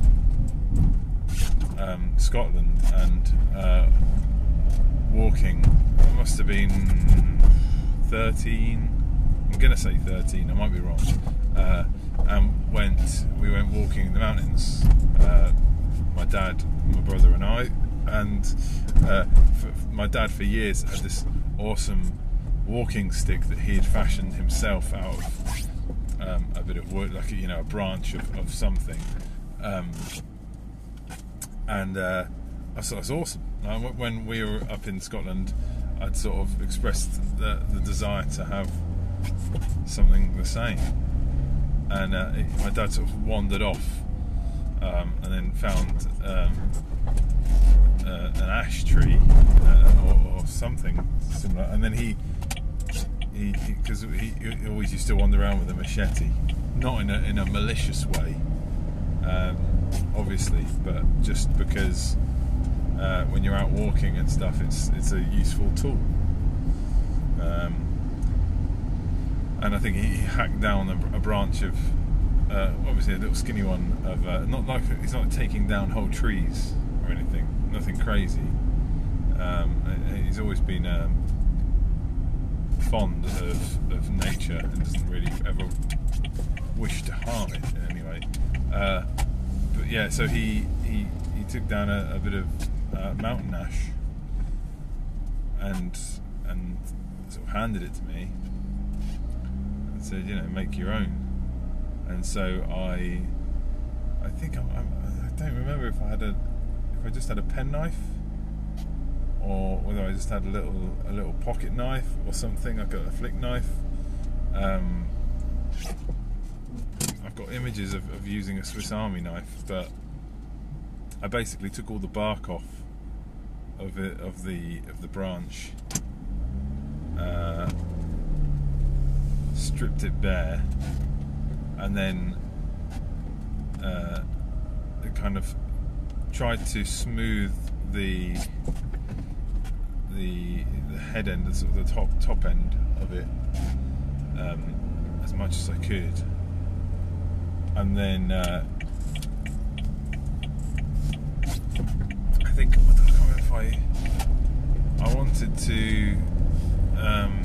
um, Scotland and uh, walking. I must have been thirteen. I'm gonna say thirteen. I might be wrong. Uh, and went we went walking in the mountains. Uh, my dad, my brother, and I. And uh, for, my dad for years had this awesome walking stick that he had fashioned himself out of um, a bit of wood, like a, you know, a branch of, of something. Um, and uh, I thought it was awesome. Now, when we were up in Scotland, I'd sort of expressed the, the desire to have something the same, and uh, it, my dad sort of wandered off um, and then found um, uh, an ash tree uh, or, or something similar, and then he he because he, he, he always used to wander around with a machete, not in a, in a malicious way, um, obviously, but just because uh, when you're out walking and stuff, it's it's a useful tool. Um, And I think he hacked down a, a branch of, uh, obviously a little skinny one of, uh, not like he's not taking down whole trees or anything, nothing crazy. Um, he's always been um, fond of, of nature and doesn't really ever wish to harm it in any way. Uh, but yeah, so he he, he took down a, a bit of uh, mountain ash and and sort of handed it to me. Said, you know, make your own. And so I, I think I, I don't remember if I had a, if I just had a penknife, or whether I just had a little, a little pocket knife or something. I've got a flick knife. Um, I've got images of, of using a Swiss Army knife, but I basically took all the bark off of it, of the, of the branch. Uh, stripped it bare, and then uh, kind of tried to smooth the the, the head end, the, sort of the top top end of it, um, as much as I could, and then uh, I think I can't remember if I I wanted to. um,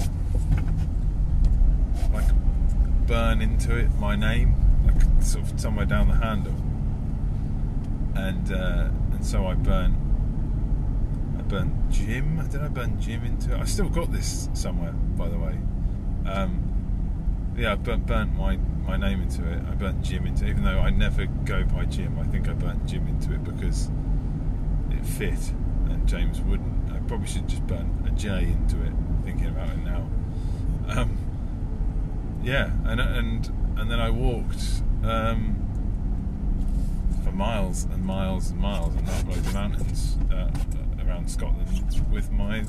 like burn into it my name, like sort of somewhere down the handle, and uh, and so I burn I burn Jim. Did I burn Jim into it? I still got this somewhere, by the way. Um, yeah, I burnt, burnt my my name into it. I burnt Jim into it, even though I never go by Jim. I think I burnt Jim into it because it fit and James wouldn't. I probably should just burn a J into it, thinking about it now. Um, yeah, and and and then I walked um, for miles and miles and miles and up loads of mountains uh, around Scotland with my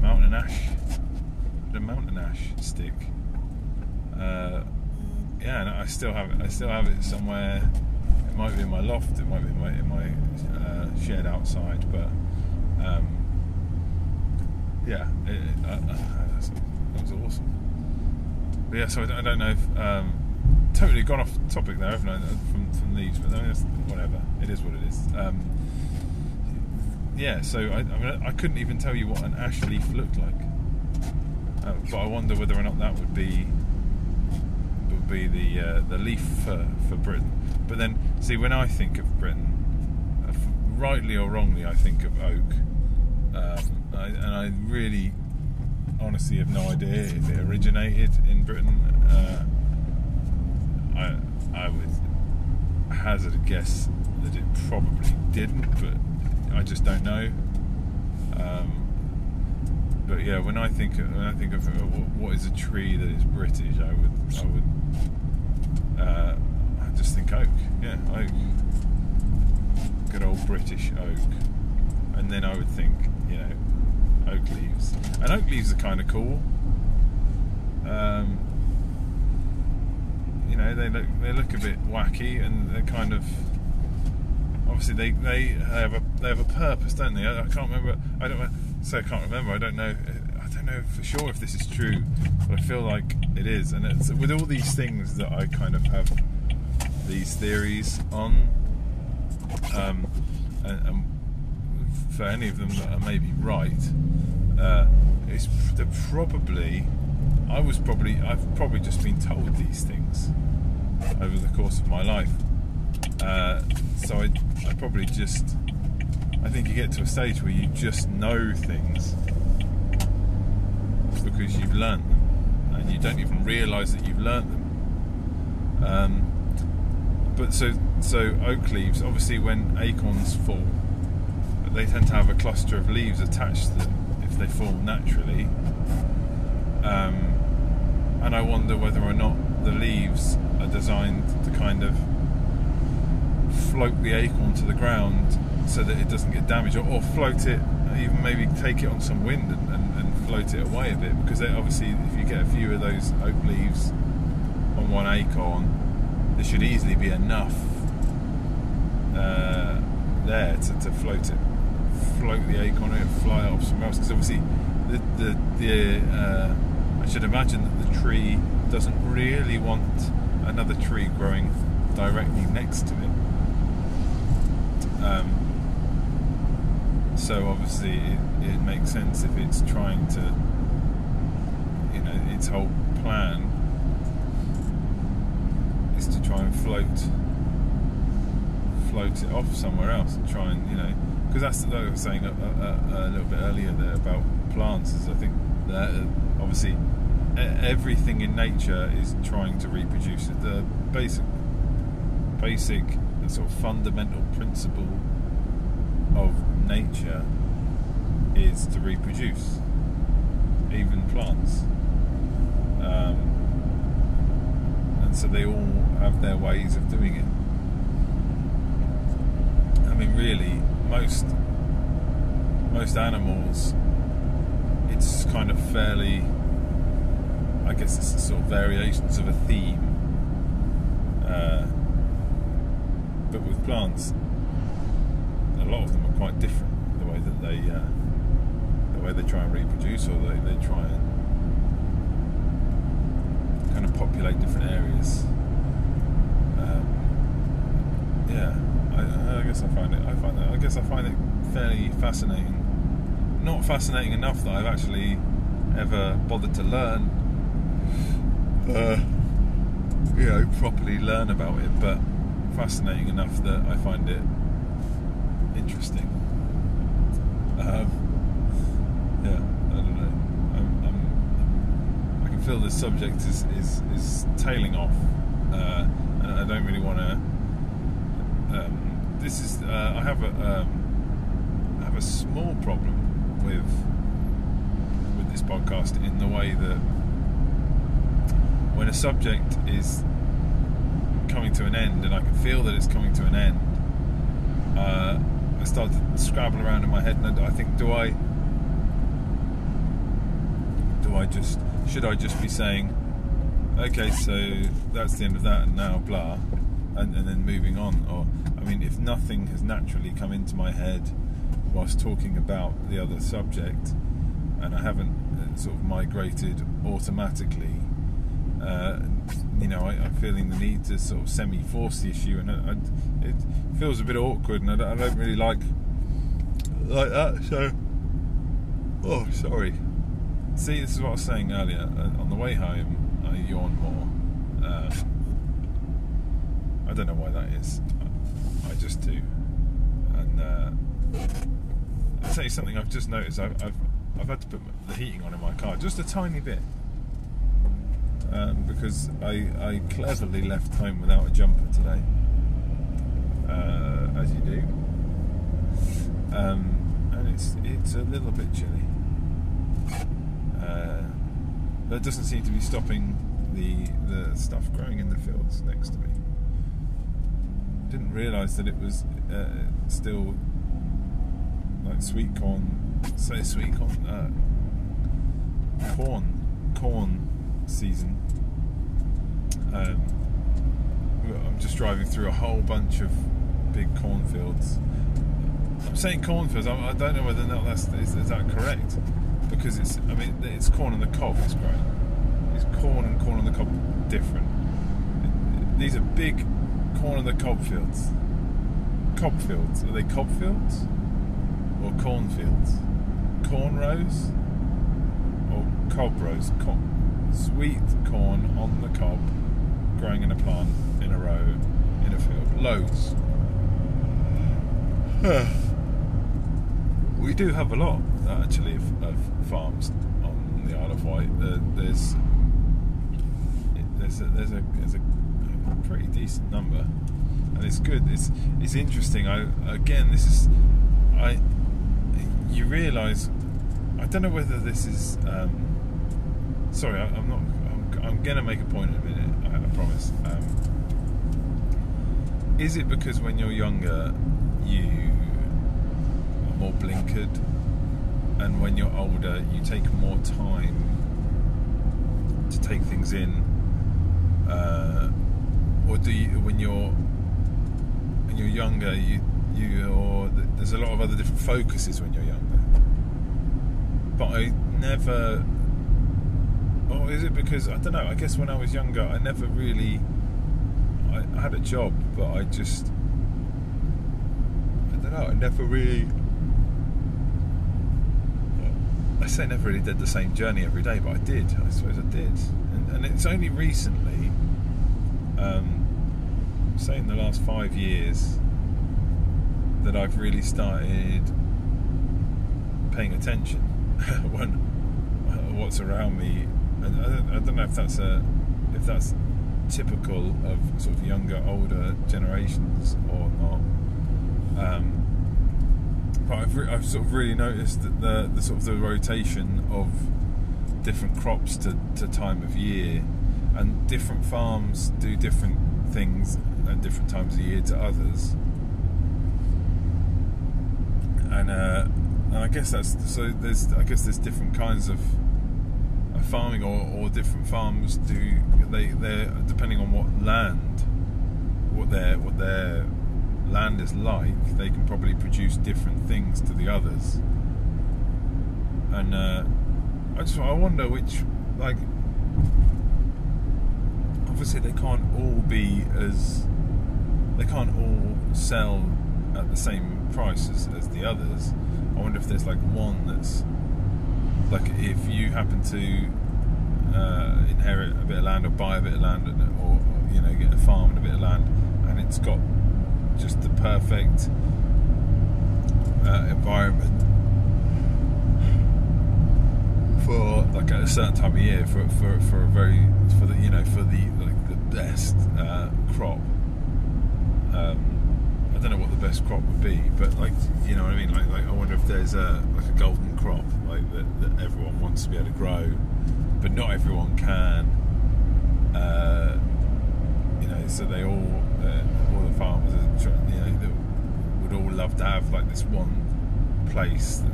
mountain ash, the mountain ash stick. Uh, yeah, and I still have it. I still have it somewhere. It might be in my loft. It might be in my in my uh, shed outside. But um, yeah, it, it, uh, uh, that's, that was awesome. But yeah, so I, I don't know. If, um, totally gone off topic there, haven't I? From from these, but I mean, that's, whatever. It is what it is. Um, yeah. So I I, mean, I couldn't even tell you what an ash leaf looked like. Uh, but I wonder whether or not that would be. would be the uh, the leaf for, for Britain. But then, see, when I think of Britain, uh, rightly or wrongly, I think of oak. Um, I, and I really, honestly, have no idea if it originated in Britain. Uh, I I would hazard a guess that it probably didn't, but I just don't know. Um, but yeah, when I think of, when I think of uh, what is a tree that is British, I would I would. Uh, I just think oak, yeah, oak, good old British oak, and then I would think, you know, oak leaves, and oak leaves are kind of cool. Um, you know, they look they look a bit wacky, and they're kind of obviously they they have a they have a purpose, don't they? I, I can't remember. I don't so I can't remember. I don't know. I don't know for sure if this is true, but I feel like it is. And it's, with all these things that I kind of have these theories on, um, and, and for any of them that are maybe right, uh, it's they're probably I was probably I've probably just been told these things over the course of my life. Uh, so I, I probably just. I think you get to a stage where you just know things because you've learnt them, and you don't even realise that you've learnt them. Um, but so, so oak leaves. Obviously, when acorns fall, they tend to have a cluster of leaves attached to them if they fall naturally. Um, and I wonder whether or not the leaves are designed to kind of float the acorn to the ground, so that it doesn't get damaged, or, or float it, even maybe take it on some wind and, and, and float it away a bit, because they, obviously if you get a few of those oak leaves on one acorn, there should easily be enough uh, there to, to float it, float the acorn and fly it off somewhere else, because obviously the, the, the uh, I should imagine that the tree doesn't really want another tree growing directly next to it. Um, So obviously it, it makes sense if it's trying to, you know, its whole plan is to try and float, float it off somewhere else and try and, you know, because that's what I was saying a, a, a little bit earlier there about plants. Is I think that obviously everything in nature is trying to reproduce. The basic, basic sort of fundamental principle of nature is to reproduce, even plants, um, and so they all have their ways of doing it. I mean, really, most most animals, it's kind of fairly, I guess it's a sort of variations of a theme, uh, but with plants, a lot of them are quite different, the way that they uh, the way they try and reproduce, or they, they try and kind of populate different areas. Um, yeah, I, I guess I find it I find it, I guess I find it fairly fascinating. Not fascinating enough that I've actually ever bothered to learn, uh, you know, properly learn about it, but fascinating enough that I find it interesting. Um, yeah, I don't know. I'm, I'm, I can feel the subject is, is, is tailing off, uh, and I don't really want to. Um, this is uh, I have a um, I have a small problem with with this podcast in the way that when a subject is coming to an end and I can feel that it's coming to an end, uh, I start to scrabble around in my head, and I think, do I do I just should I just be saying, okay, so that's the end of that, and now blah, and, and then moving on? Or, I mean, if nothing has naturally come into my head whilst talking about the other subject, and I haven't sort of migrated automatically, uh, you know, I, I'm feeling the need to sort of semi-force the issue, and I, I, it feels a bit awkward, and I don't, I don't really like like that. So, oh, sorry. See, this is what I was saying earlier. On the way home, I yawn more. Uh, I don't know why that is. I just do. And uh, I'll tell you something. I've just noticed. I've, I've I've had to put the heating on in my car just a tiny bit, um, because I I cleverly left home without a jumper today, uh, as you do. Um, and it's it's a little bit chilly. Uh, that doesn't seem to be stopping the the stuff growing in the fields next to me. Didn't realise that it was uh, still like sweet corn, say sweet corn, uh, corn, corn season. Um, I'm just driving through a whole bunch of big cornfields. I'm saying cornfields. I'm, I don't know whether or not that's is, is that correct, because it's, I mean, it's corn on the cob. It's growing. It's corn and corn on the cob different. It, these are big. Corn on the cob fields. Cob fields. Are they cob fields? Or corn fields? Corn rows? Or cob rows? Corn. Sweet corn on the cob, growing in a plant, in a row, in a field. Loads. Huh. We do have a lot, actually, of, of farms on the Isle of Wight. Uh, there's, there's a... There's a, there's a pretty decent number, and it's good. It's it's interesting. I again, this is I. You realise, I don't know whether this is. Um, sorry, I, I'm not. I'm, I'm going to make a point in a minute. I, I promise. Um, is it because when you're younger, you are more blinkered, and when you're older, you take more time to take things in? Uh, Or do you, when you're when you're younger, you you or there's a lot of other different focuses when you're younger. But I never. Or is it because I don't know? I guess when I was younger, I never really. I, I had a job, but I just. I don't know. I never really. I say never really did the same journey every day, but I did. I suppose I did, and, and it's only recently. Um, say in the last five years that I've really started paying attention when uh, what's around me, and I don't, I don't know if that's a if that's typical of sort of younger, older generations or not. Um, but I've, re- I've sort of really noticed that the, the sort of the rotation of different crops to, to time of year. And different farms do different things at different times of year to others, and uh, and I guess that's so. There's I guess there's different kinds of farming, or, or different farms do they they depending on what land, what their what their land is like. They can probably produce different things to the others, and uh, I just I wonder which like. Obviously, they can't all be as they can't all sell at the same price as, as the others. I wonder if there's like one that's like if you happen to uh, inherit a bit of land or buy a bit of land, or, or you know, get a farm and a bit of land, and it's got just the perfect uh, environment for like at a certain time of year for for for a very for the you know for the like the best uh, crop. Um, I don't know what the best crop would be, but like you know what I mean. Like, like I wonder if there's a like a golden crop like that, that everyone wants to be able to grow, but not everyone can. Uh, you know, so they all uh, all the farmers are, you know, that would all love to have like this one place. That,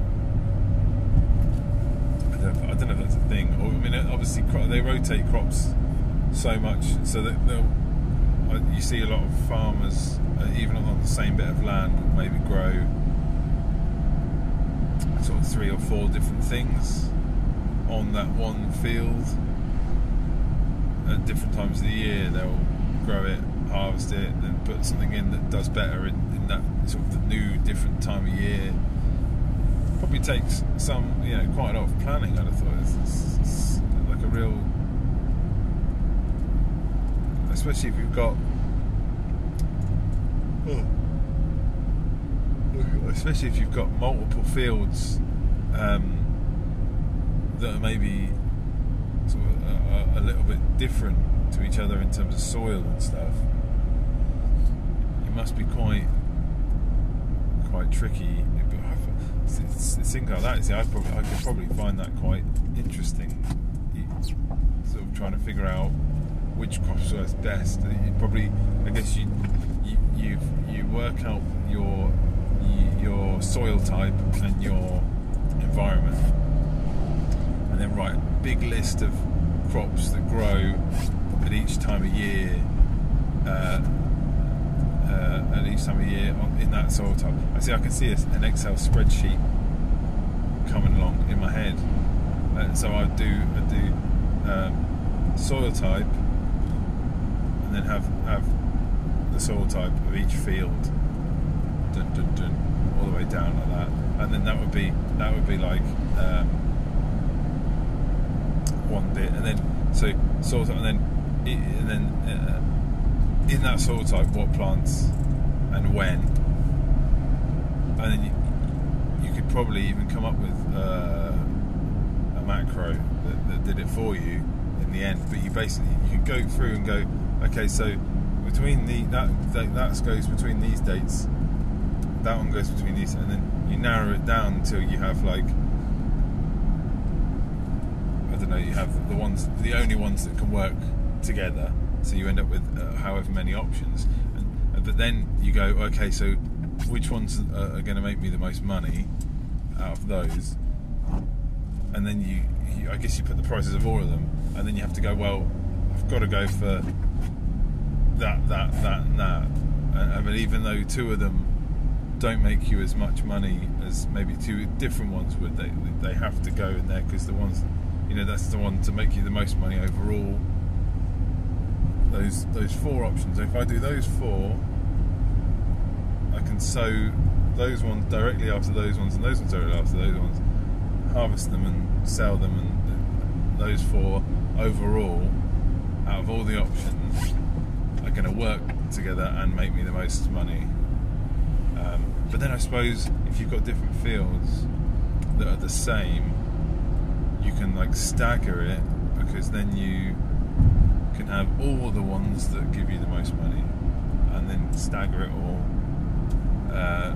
I don't know if that's a thing. Or, I mean, obviously they rotate crops so much, so that they'll, you see a lot of farmers, even on the same bit of land, will maybe grow sort of three or four different things on that one field. At different times of the year, they'll grow it, harvest it, then put something in that does better in, in that sort of the new, different time of year. Probably takes some, you know, quite a lot of planning. I'd have thought it's, it's, it's like a real, especially if you've got, especially if you've got multiple fields um, that are maybe sort of a, a little bit different to each other in terms of soil and stuff. It must be quite, quite tricky. Think like that. See, I probably I could probably find that quite interesting. Sort of trying to figure out which crops works best. You probably, I guess you you you you work out your your soil type and your environment, and then write a big list of crops that grow at each time of year. Uh, Uh, at each time of year on, in that soil type. I see. I can see an Excel spreadsheet coming along in my head. Uh, so I do, I do um, soil type, and then have have the soil type of each field, dun, dun, dun, all the way down like that. And then that would be that would be like um, one bit, and then so soil type, and then and then. Uh, in that soil type, what plants and when, and then you, you could probably even come up with uh, a macro that, that did it for you in the end. But you basically you could go through and go, okay, so between the that that, that goes between these dates, that one goes between these, and then you narrow it down until you have like, I don't know, you have the ones, the only ones that can work together. So you end up with uh, however many options, and, but then you go, okay, so which ones are, are going to make me the most money out of those? And then you, you, I guess you put the prices of all of them, and then you have to go, well, I've got to go for that, that, that, and that. And, I mean, even though two of them don't make you as much money as maybe two different ones would, they they have to go in there because the ones, you know, that's the one to make you the most money overall. Those those four options. If I do those four, I can sow those ones directly after those ones, and those ones directly after those ones. Harvest them and sell them, and those four overall, out of all the options, are going to work together and make me the most money. Um, but then I suppose if you've got different fields that are the same, you can like stagger it, because then you can have all the ones that give you the most money, and then stagger it all. Uh,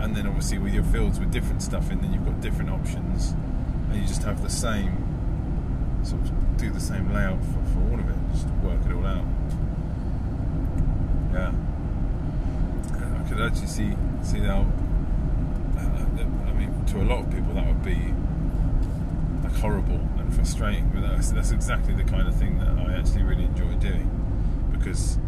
and then obviously with your fields with different stuff in, then you've got different options, and you just have the same sort of do the same layout for, for all of it. Just work it all out. Yeah, I could actually see see how. Uh, I mean, to a lot of people that would be like horrible and frustrating, but that's, that's exactly the kind of thing that I actually really enjoy doing, because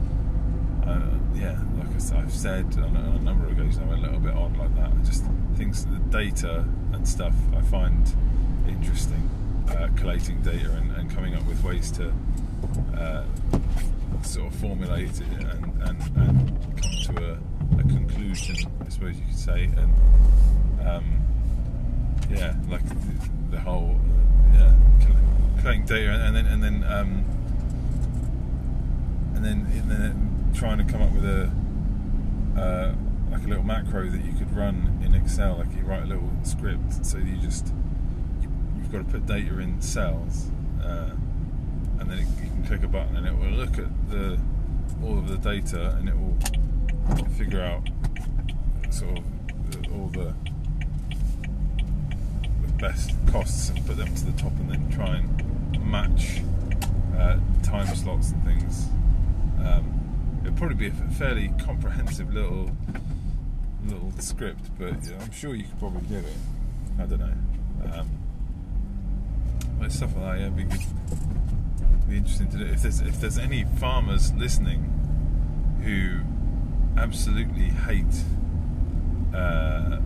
uh, yeah, like I've said on a, on a number of occasions, I'm a little bit odd like that. I just things, the data and stuff I find interesting, uh, collating data and, and coming up with ways to uh, sort of formulate it and, and, and come to a, a conclusion, I suppose you could say. And um, yeah, like the, the hard big data, and then and then um, and then and then trying to come up with a uh, like a little macro that you could run in Excel. Like you write a little script, so you just you, you've got to put data in cells, uh, and then it, you can click a button, and it will look at the all of the data, and it will figure out sort of all the best costs and put them to the top, and then try and match uh, time slots and things. Um, it'll probably be a fairly comprehensive little little script, but yeah, I'm sure you could probably do it. I don't know. Um, but stuff like that, yeah, it'd be, it'd be interesting to do. If there's if there's any farmers listening who absolutely hate uh,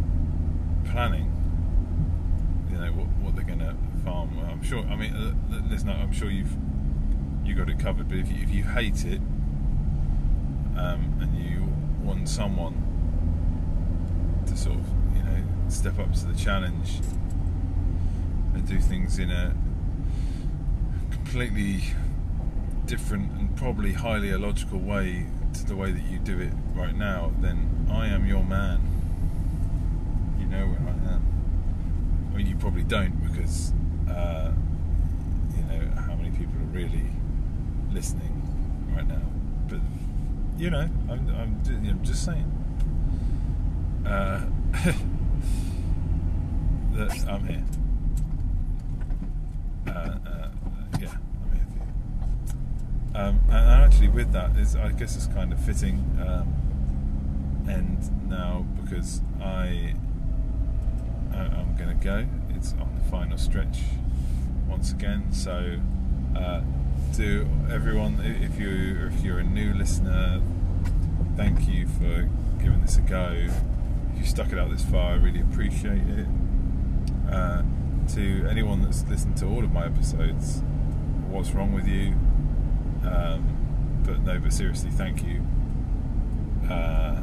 planning, you know, what, what they're going to farm. Well, I'm sure. I mean, uh, listen, I'm sure you've you got it covered. But if you, if you hate it, um, and you want someone to sort of, you know, step up to the challenge and do things in a completely different and probably highly illogical way to the way that you do it right now, then I am your man. You know where I am. I mean, you probably don't, because uh, you know how many people are really listening right now. But you know, I'm, I'm, I'm just saying uh, that I'm here. Uh, uh, yeah, I'm here for you. Um, and actually, with that, is I guess it's kind of fitting um, end now, because I. I'm going to go. It's on the final stretch once again. So, uh, to everyone, if you if you're a new listener, thank you for giving this a go. If you stuck it out this far, I really appreciate it. Uh, to anyone that's listened to all of my episodes, what's wrong with you? Um, but no, but seriously, thank you. Uh,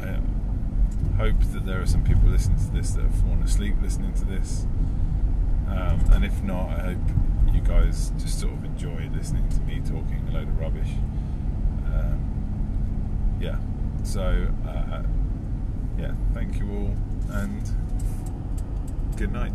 I, hope that there are some people listening to this that have fallen asleep listening to this, um, and if not, I hope you guys just sort of enjoy listening to me talking a load of rubbish. Um, yeah so uh, yeah thank you all, and good night.